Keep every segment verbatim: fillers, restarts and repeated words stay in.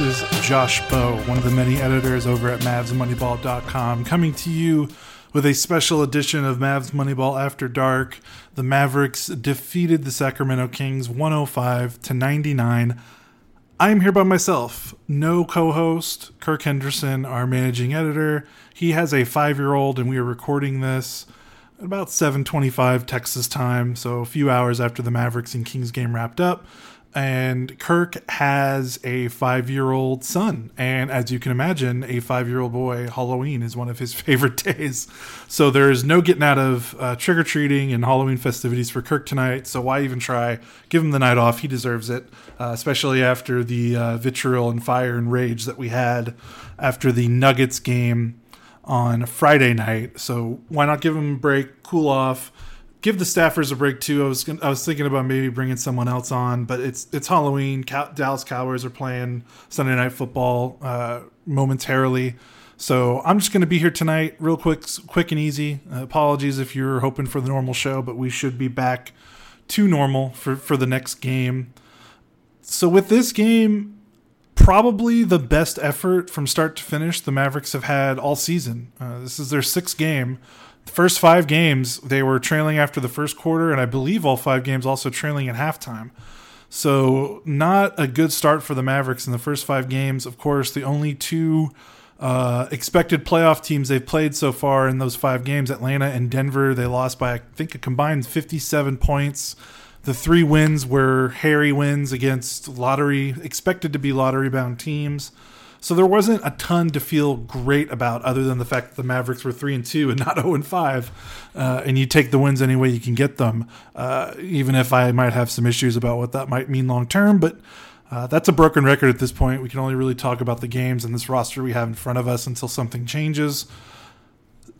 This is Josh Bowe, one of the many editors over at Mavs Moneyball dot com, coming to you with a special edition of Mavs Moneyball After Dark. The Mavericks defeated the Sacramento Kings one oh five to ninety-nine. I am here by myself. No co-host. Kirk Henderson, our managing editor. He has a five-year-old, and we are recording this at about seven twenty-five Texas time, so a few hours after the Mavericks and Kings game wrapped up. And Kirk has a five-year-old son. And as you can imagine, a five-year-old boy, Halloween is one of his favorite days. So there is no getting out of uh, trick-or-treating and Halloween festivities for Kirk tonight. So why even try? Give him the night off. He deserves it, uh, especially after the uh, vitriol and fire and rage that we had after the Nuggets game on Friday night. So why not give him a break, cool off? Give the staffers a break too. I was I was thinking about maybe bringing someone else on, but it's it's Halloween. Cow- Dallas Cowboys are playing Sunday Night Football uh, momentarily, so I'm just going to be here tonight, real quick, quick and easy. Uh, apologies if you're hoping for the normal show, but we should be back to normal for for the next game. So with this game, probably the best effort from start to finish the Mavericks have had all season. Uh, this is their sixth game. The first five games, they were trailing after the first quarter, and I believe all five games also trailing at halftime. So not a good start for the Mavericks in the first five games. Of course, the only two uh, expected playoff teams they've played so far in those five games, Atlanta and Denver, they lost by, I think, a combined fifty-seven points. The three wins were hairy wins against lottery, expected to be lottery-bound teams. So there wasn't a ton to feel great about other than the fact that the Mavericks were three and two and not oh and five, uh, and you take the wins any way you can get them, uh, even if I might have some issues about what that might mean long term. But uh, that's a broken record at this point. We can only really talk about the games and this roster we have in front of us until something changes.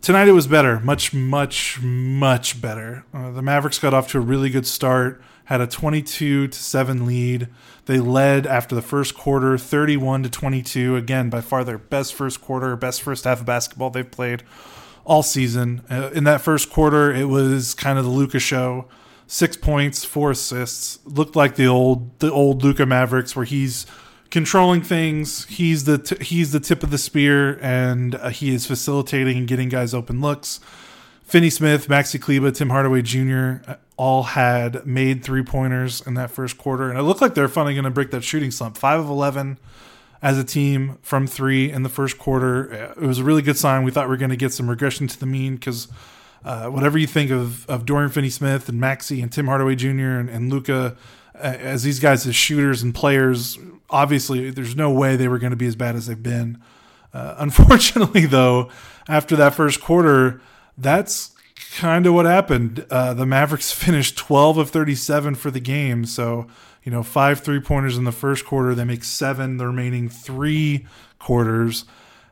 Tonight it was better, much, much, much better. Uh, the Mavericks got off to a really good start, had a twenty-two to seven lead. They led after the first quarter, thirty-one to twenty-two. Again, by far their best first quarter, best first half of basketball they've played all season. Uh, in that first quarter, it was kind of the Luka show. Six points, four assists. Looked like the old, the old Luka Mavericks, where he's controlling things, he's the t- he's the tip of the spear, and uh, he is facilitating and getting guys open looks. Finney Smith, Maxi Kleber, Tim Hardaway Junior all had made three-pointers in that first quarter, and it looked like they're finally going to break that shooting slump. five of eleven as a team from three in the first quarter. It was a really good sign. We thought we were going to get some regression to the mean because uh, whatever you think of, of Dorian Finney-Smith and Maxi and Tim Hardaway Junior and, and Luka, as these guys as shooters and players, obviously there's no way they were going to be as bad as they've been. Uh, unfortunately, though, after that first quarter, that's kind of what happened. Uh, the Mavericks finished twelve of thirty-seven for the game. So, you know, five three-pointers in the first quarter. They make seven the remaining three quarters.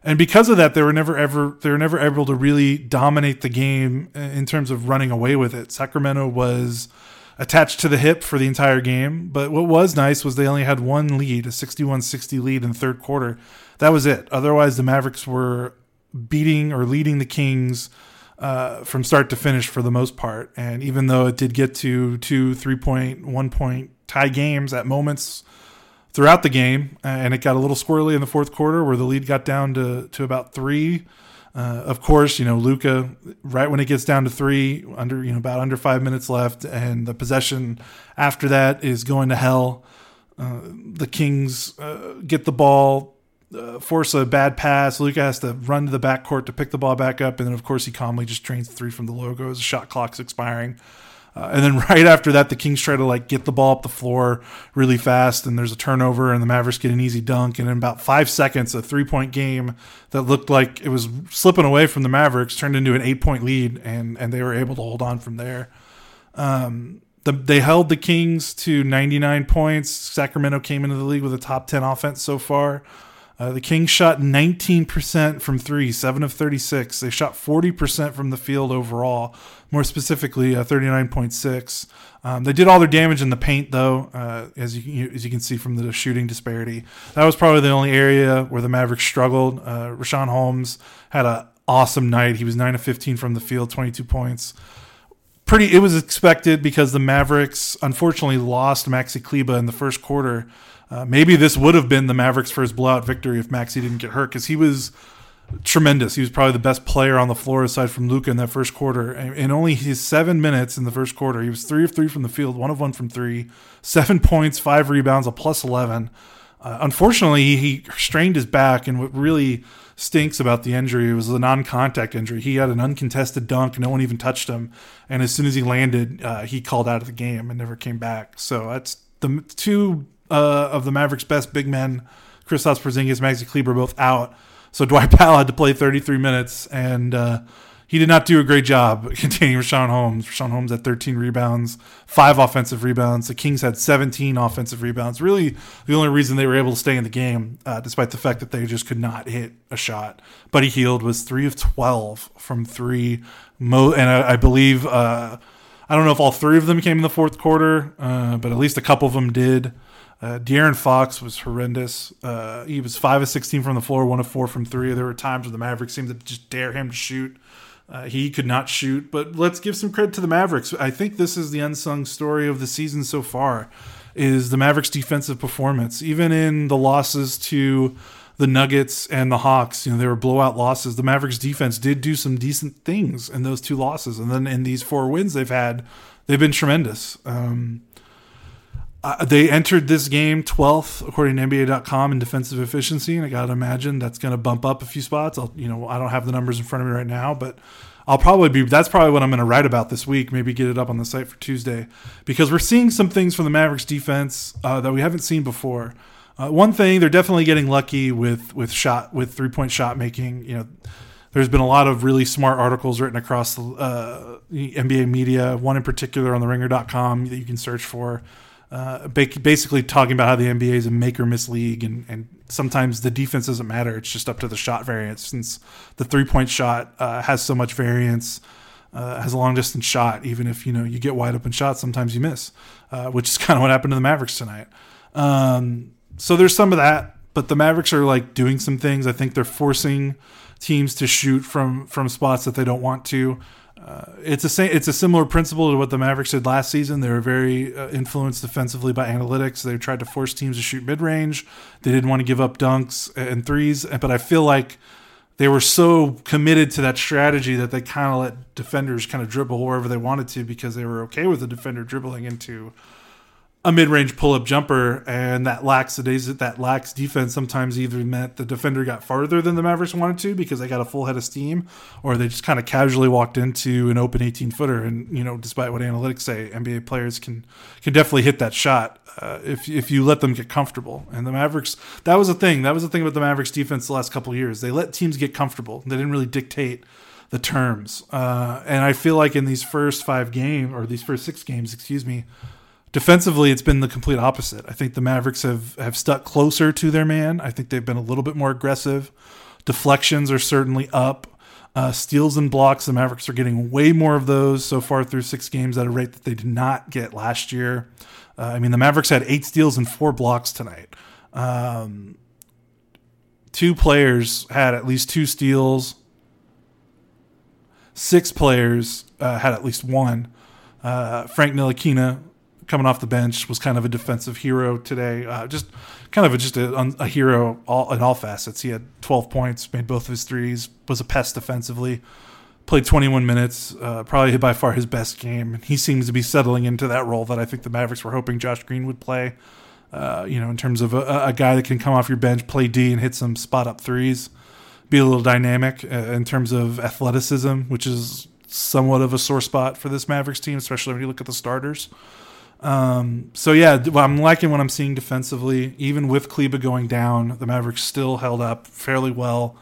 And because of that, they were never ever they were never able to really dominate the game in terms of running away with it. Sacramento was attached to the hip for the entire game. But what was nice was they only had one lead, a sixty-one sixty lead in the third quarter. That was it. Otherwise, the Mavericks were beating or leading the Kings uh, from start to finish for the most part. And even though it did get to two, three-point, one-point tie games at moments throughout the game, and it got a little squirrely in the fourth quarter where the lead got down to, to about three. Uh, of course, you know, Luka, right when it gets down to three, under you know about under five minutes left, and the possession after that is going to hell. Uh, the Kings uh, get the ball, uh, force a bad pass. Luka has to run to the backcourt to pick the ball back up, and then, of course, he calmly just drains the three from the logo as the shot clock's expiring. Uh, and then right after that, the Kings try to like get the ball up the floor really fast, and there's a turnover, and the Mavericks get an easy dunk. And in about five seconds, a three-point game that looked like it was slipping away from the Mavericks turned into an eight-point lead, and and they were able to hold on from there. Um, the, they held the Kings to ninety-nine points. Sacramento came into the league with a top ten offense so far. Uh, the Kings shot nineteen percent from three, seven of thirty-six. They shot forty percent from the field overall, more specifically uh, thirty-nine point six. Um, they did all their damage in the paint, though, uh, as you as you can see from the shooting disparity. That was probably the only area where the Mavericks struggled. Uh, Richaun Holmes had an awesome night. He was nine of fifteen from the field, twenty-two points. Pretty, it was expected because the Mavericks unfortunately lost Maxi Kleber in the first quarter. Uh, maybe this would have been the Mavericks' first blowout victory if Maxi didn't get hurt, because he was tremendous. He was probably the best player on the floor aside from Luka in that first quarter. And, and only his seven minutes in the first quarter, he was three of three from the field, one of one from three, seven points, five rebounds, a plus eleven. Uh, unfortunately, he, he strained his back, and what really stinks about the injury was a non-contact injury. He had an uncontested dunk. No one even touched him. And as soon as he landed, uh, he called out of the game and never came back. So that's the two Uh, of the Mavericks' best big men, Kristaps Porzingis, Maxi Kleber, both out. So Dwight Powell had to play thirty-three minutes, and uh, he did not do a great job containing Richaun Holmes. Richaun Holmes had thirteen rebounds, five offensive rebounds. The Kings had seventeen offensive rebounds. Really, the only reason they were able to stay in the game, uh, despite the fact that they just could not hit a shot. Buddy Hield was three of twelve from three, mo- and I, I believe, uh, I don't know if all three of them came in the fourth quarter, uh, but at least a couple of them did. Uh, De'Aaron Fox was horrendous. Uh, he was five of sixteen from the floor, one of four from three. There were times where the Mavericks seemed to just dare him to shoot. Uh, he could not shoot. But let's give some credit to the Mavericks. I think this is the unsung story of the season so far, is the Mavericks' defensive performance. Even in the losses to the Nuggets and the Hawks, you know, they were blowout losses. The Mavericks' defense did do some decent things in those two losses. And then in these four wins they've had, they've been tremendous. Um Uh, they entered this game twelfth, according to N B A dot com, in defensive efficiency, and I gotta imagine that's gonna bump up a few spots. I'll, you know, I don't have the numbers in front of me right now, but I'll probably be. That's probably what I'm gonna write about this week. Maybe get it up on the site for Tuesday, because we're seeing some things from the Mavericks defense uh, that we haven't seen before. Uh, one thing, they're definitely getting lucky with with shot with three point shot making. You know, there's been a lot of really smart articles written across the uh, N B A media. One in particular on the Ringer dot com that you can search for. uh, basically talking about how the N B A is a make-or-miss league, and, and sometimes the defense doesn't matter. It's just up to the shot variance, since the three-point shot uh, has so much variance, uh, has a long-distance shot. Even if, you know, you get wide-open shots, sometimes you miss, uh, which is kind of what happened to the Mavericks tonight. Um, so there's some of that, but the Mavericks are like doing some things. I think they're forcing teams to shoot from from spots that they don't want to. Uh, it's a same, it's a similar principle to what the Mavericks did last season. They were very uh, influenced defensively by analytics. They tried to force teams to shoot mid-range. They didn't want to give up dunks and threes, but I feel like they were so committed to that strategy that they kind of let defenders kind of dribble wherever they wanted to, because they were okay with the defender dribbling into a mid-range pull-up jumper, and that lacks the days that that lacks defense sometimes either meant the defender got farther than the Mavericks wanted to because they got a full head of steam, or they just kind of casually walked into an open eighteen-footer. And, you know, despite what analytics say, N B A players can can definitely hit that shot uh, if if you let them get comfortable. And the Mavericks, that was the thing. That was the thing about the Mavericks defense the last couple of years. They let teams get comfortable. They didn't really dictate the terms. Uh, and I feel like in these first five games, or these first six games, excuse me, defensively, it's been the complete opposite. I think the Mavericks have, have stuck closer to their man. I think they've been a little bit more aggressive. Deflections are certainly up. Uh, steals and blocks, the Mavericks are getting way more of those so far through six games at a rate that they did not get last year. Uh, I mean, the Mavericks had eight steals and four blocks tonight. Um, two players had at least two steals. Six players uh, had at least one. Uh, Frank Ntilikina, coming off the bench, was kind of a defensive hero today. Uh, just kind of a, just a, a hero all, in all facets. He had twelve points, made both of his threes, was a pest defensively, played twenty-one minutes, uh, probably by far his best game. And he seems to be settling into that role that I think the Mavericks were hoping Josh Green would play, uh, you know, in terms of a, a guy that can come off your bench, play D, and hit some spot-up threes, be a little dynamic uh, in terms of athleticism, which is somewhat of a sore spot for this Mavericks team, especially when you look at the starters. Um, so yeah, I'm liking what I'm seeing defensively. Even with Kleber going down, the Mavericks still held up fairly well.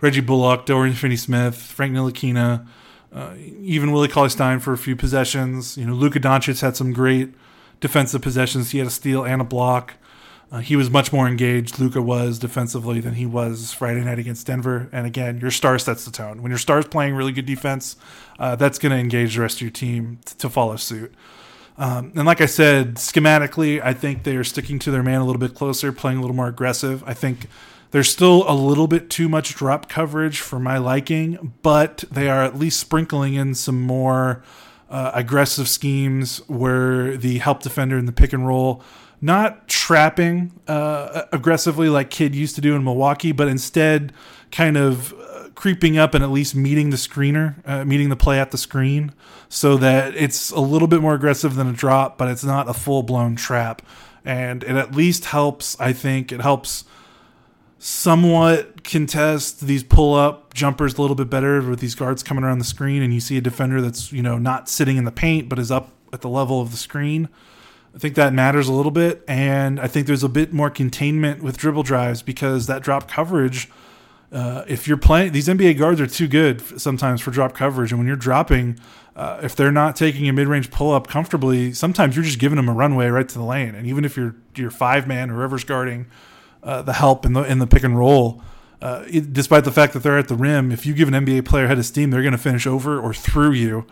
Reggie Bullock, De'Aaron Finney Smith, Frank Ntilikina, uh, even Willie Cauley-Stein for a few possessions. You know, Luka Doncic had some great defensive possessions. He had a steal and a block. Uh, he was much more engaged, Luka was, defensively than he was Friday night against Denver. And again, your star sets the tone. When your star's playing really good defense, uh, that's going to engage the rest of your team t- to follow suit. Um, and like I said, schematically, I think they are sticking to their man a little bit closer, playing a little more aggressive. I think there's still a little bit too much drop coverage for my liking, but they are at least sprinkling in some more uh, aggressive schemes where the help defender in the pick and roll, not trapping uh, aggressively like Kidd used to do in Milwaukee, but instead kind of creeping up and at least meeting the screener, uh, meeting the play at the screen, so that it's a little bit more aggressive than a drop, but it's not a full-blown trap. And it at least helps, I think, it helps somewhat contest these pull-up jumpers a little bit better with these guards coming around the screen, and you see a defender that's, you know, not sitting in the paint but is up at the level of the screen. I think that matters a little bit, and I think there's a bit more containment with dribble drives because that drop coverage – Uh, if you're playing, these N B A guards are too good sometimes for drop coverage. And when you're dropping, uh, if they're not taking a mid-range pull-up comfortably, sometimes you're just giving them a runway right to the lane. And even if you're your five-man or whoever's guarding uh, the help in the in the pick and roll, uh, it, despite the fact that they're at the rim, if you give an N B A player head of steam, they're going to finish over or through you,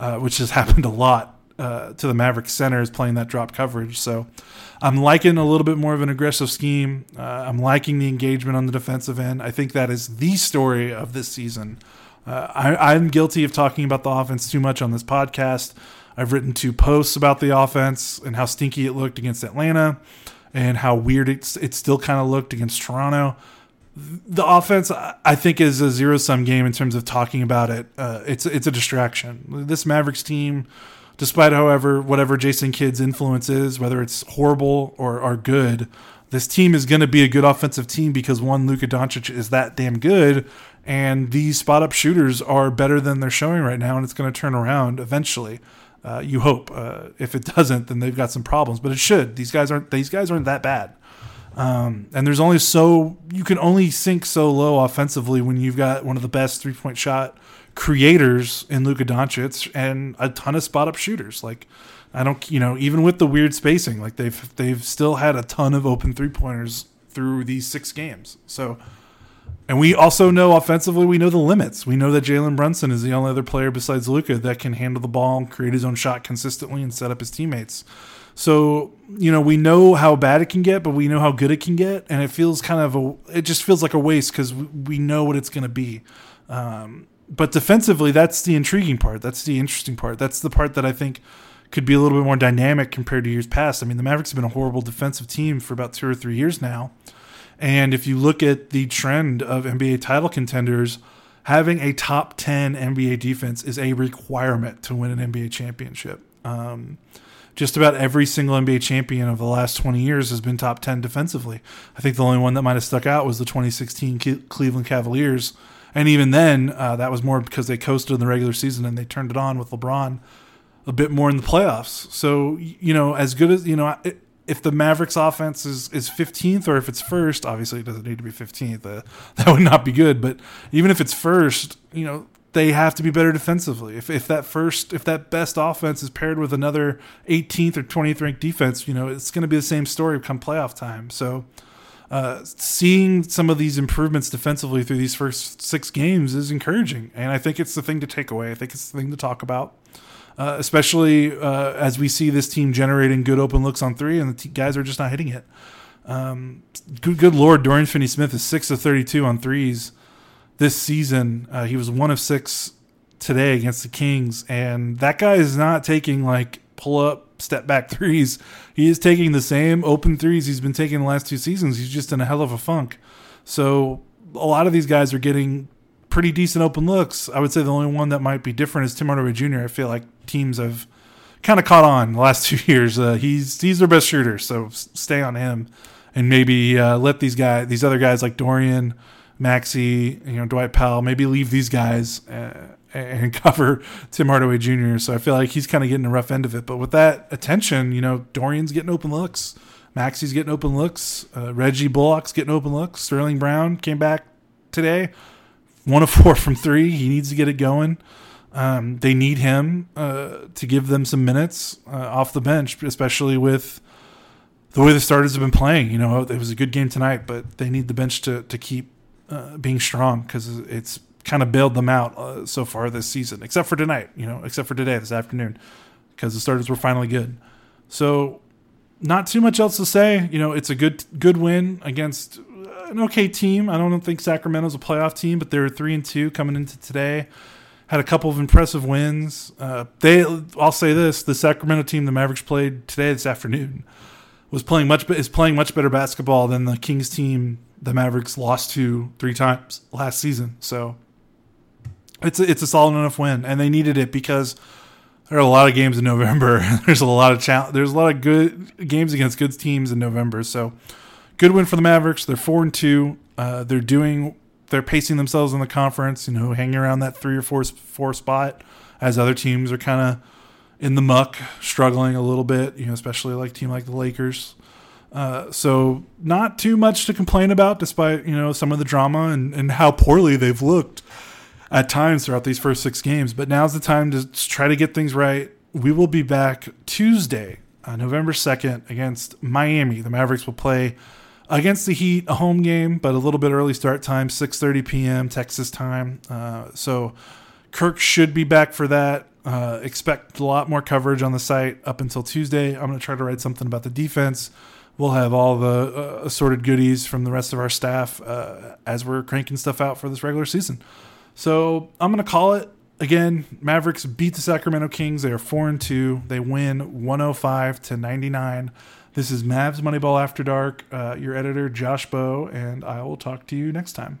uh, which has happened a lot uh, to the Mavericks centers playing that drop coverage. So I'm liking a little bit more of an aggressive scheme. Uh, I'm liking the engagement on the defensive end. I think that is the story of this season. Uh, I, I'm guilty of talking about the offense too much on this podcast. I've written two posts about the offense and how stinky it looked against Atlanta and how weird it, it still kind of looked against Toronto. The offense, I think, is a zero-sum game in terms of talking about it. Uh, it's, it's a distraction. This Mavericks team, despite, however, whatever Jason Kidd's influence is, whether it's horrible or, or good, this team is going to be a good offensive team because, one, Luka Doncic is that damn good, and these spot-up shooters are better than they're showing right now, and it's going to turn around eventually. Uh, you hope. Uh, if it doesn't, then they've got some problems, but it should. These guys aren't. These guys aren't that bad. Um, and there's only so you can only sink so low offensively when you've got one of the best three-point shot creators in Luka Doncic and a ton of spot up shooters. Like I don't, you know, even with the weird spacing, like they've they've still had a ton of open three pointers through these six games. So, and we also know offensively, we know the limits. We know that Jalen Brunson is the only other player besides Luka that can handle the ball and create his own shot consistently and set up his teammates. So, you know, we know how bad it can get, but we know how good it can get. And it feels kind of a, it just feels like a waste because we know what it's going to be. Um, but defensively, that's the intriguing part. That's the interesting part. That's the part that I think could be a little bit more dynamic compared to years past. I mean, the Mavericks have been a horrible defensive team for about two or three years now. And if you look at the trend of N B A title contenders, having a top ten N B A defense is a requirement to win an N B A championship. Um, Just about every single N B A champion of the last twenty years has been top ten defensively. I think the only one that might have stuck out was the twenty sixteen Cleveland Cavaliers. And even then, uh, that was more because they coasted in the regular season and they turned it on with LeBron a bit more in the playoffs. So, you know, as good as, you know, if the Mavericks offense is, is fifteenth or if it's first, obviously it doesn't need to be fifteenth. Uh, that would not be good. But even if it's first, you know, they have to be better defensively. If if that first, if that best offense is paired with another eighteenth or twentieth ranked defense, you know it's going to be the same story come playoff time. So, uh, seeing some of these improvements defensively through these first six games is encouraging, and I think it's the thing to take away. I think it's the thing to talk about, uh, especially uh, as we see this team generating good open looks on three, and the t- guys are just not hitting it. Um, good, good lord, Dorian Finney-Smith is six of thirty-two on threes. This season, uh, he was one of six today against the Kings, and that guy is not taking like pull-up, step-back threes. He is taking the same open threes he's been taking the last two seasons. He's just in a hell of a funk. So a lot of these guys are getting pretty decent open looks. I would say the only one that might be different is Tim Hardaway Junior I feel like teams have kind of caught on the last two years. Uh, he's he's their best shooter, so stay on him and maybe uh, let these guys, these other guys like Dorian, Maxi, you know, Dwight Powell, maybe leave these guys uh, and cover Tim Hardaway Junior So I feel like he's kind of getting a rough end of it. But with that attention, you know, Dorian's getting open looks. Maxi's getting open looks. Uh, Reggie Bullock's getting open looks. Sterling Brown came back today. One of four from three. He needs to get it going. Um, they need him uh, to give them some minutes uh, off the bench, especially with the way the starters have been playing. You know, it was a good game tonight, but they need the bench to, to keep Uh, being strong because it's kind of bailed them out uh, so far this season, except for tonight, you know, except for today, this afternoon, because the starters were finally good. So not too much else to say. You know, it's a good, good win against an okay team. I don't think Sacramento's a playoff team, but they were three and two coming into today. Had a couple of impressive wins. Uh, they, I'll say this, the Sacramento team the Mavericks played today, this afternoon, was playing much, is playing much better basketball than the Kings team the Mavericks lost to three times last season. So it's a, it's a solid enough win, and they needed it because there are a lot of games in November. There's a lot of chal- There's a lot of good games against good teams in November. So good win for the Mavericks. They're four and two. Uh, they're doing. They're pacing themselves in the conference. You know, hanging around that three or four four spot as other teams are kind of in the muck, struggling a little bit. You know, especially like a team like the Lakers. Uh, so not too much to complain about, despite, you know, some of the drama and, and how poorly they've looked at times throughout these first six games. But now's the time to try to get things right. We will be back Tuesday, uh, November second, against Miami. The Mavericks will play against the Heat, a home game, but a little bit early start time, six thirty p.m. Texas time. Uh, so Kirk should be back for that. Uh, expect a lot more coverage on the site up until Tuesday. I'm going to try to write something about the defense. We'll have all the uh, assorted goodies from the rest of our staff uh, as we're cranking stuff out for this regular season. So I'm going to call it. Again, Mavericks beat the Sacramento Kings. They are four and two. They win one oh five to ninety-nine. This is Mavs Moneyball After Dark. Uh, your editor, Josh Bowe, and I will talk to you next time.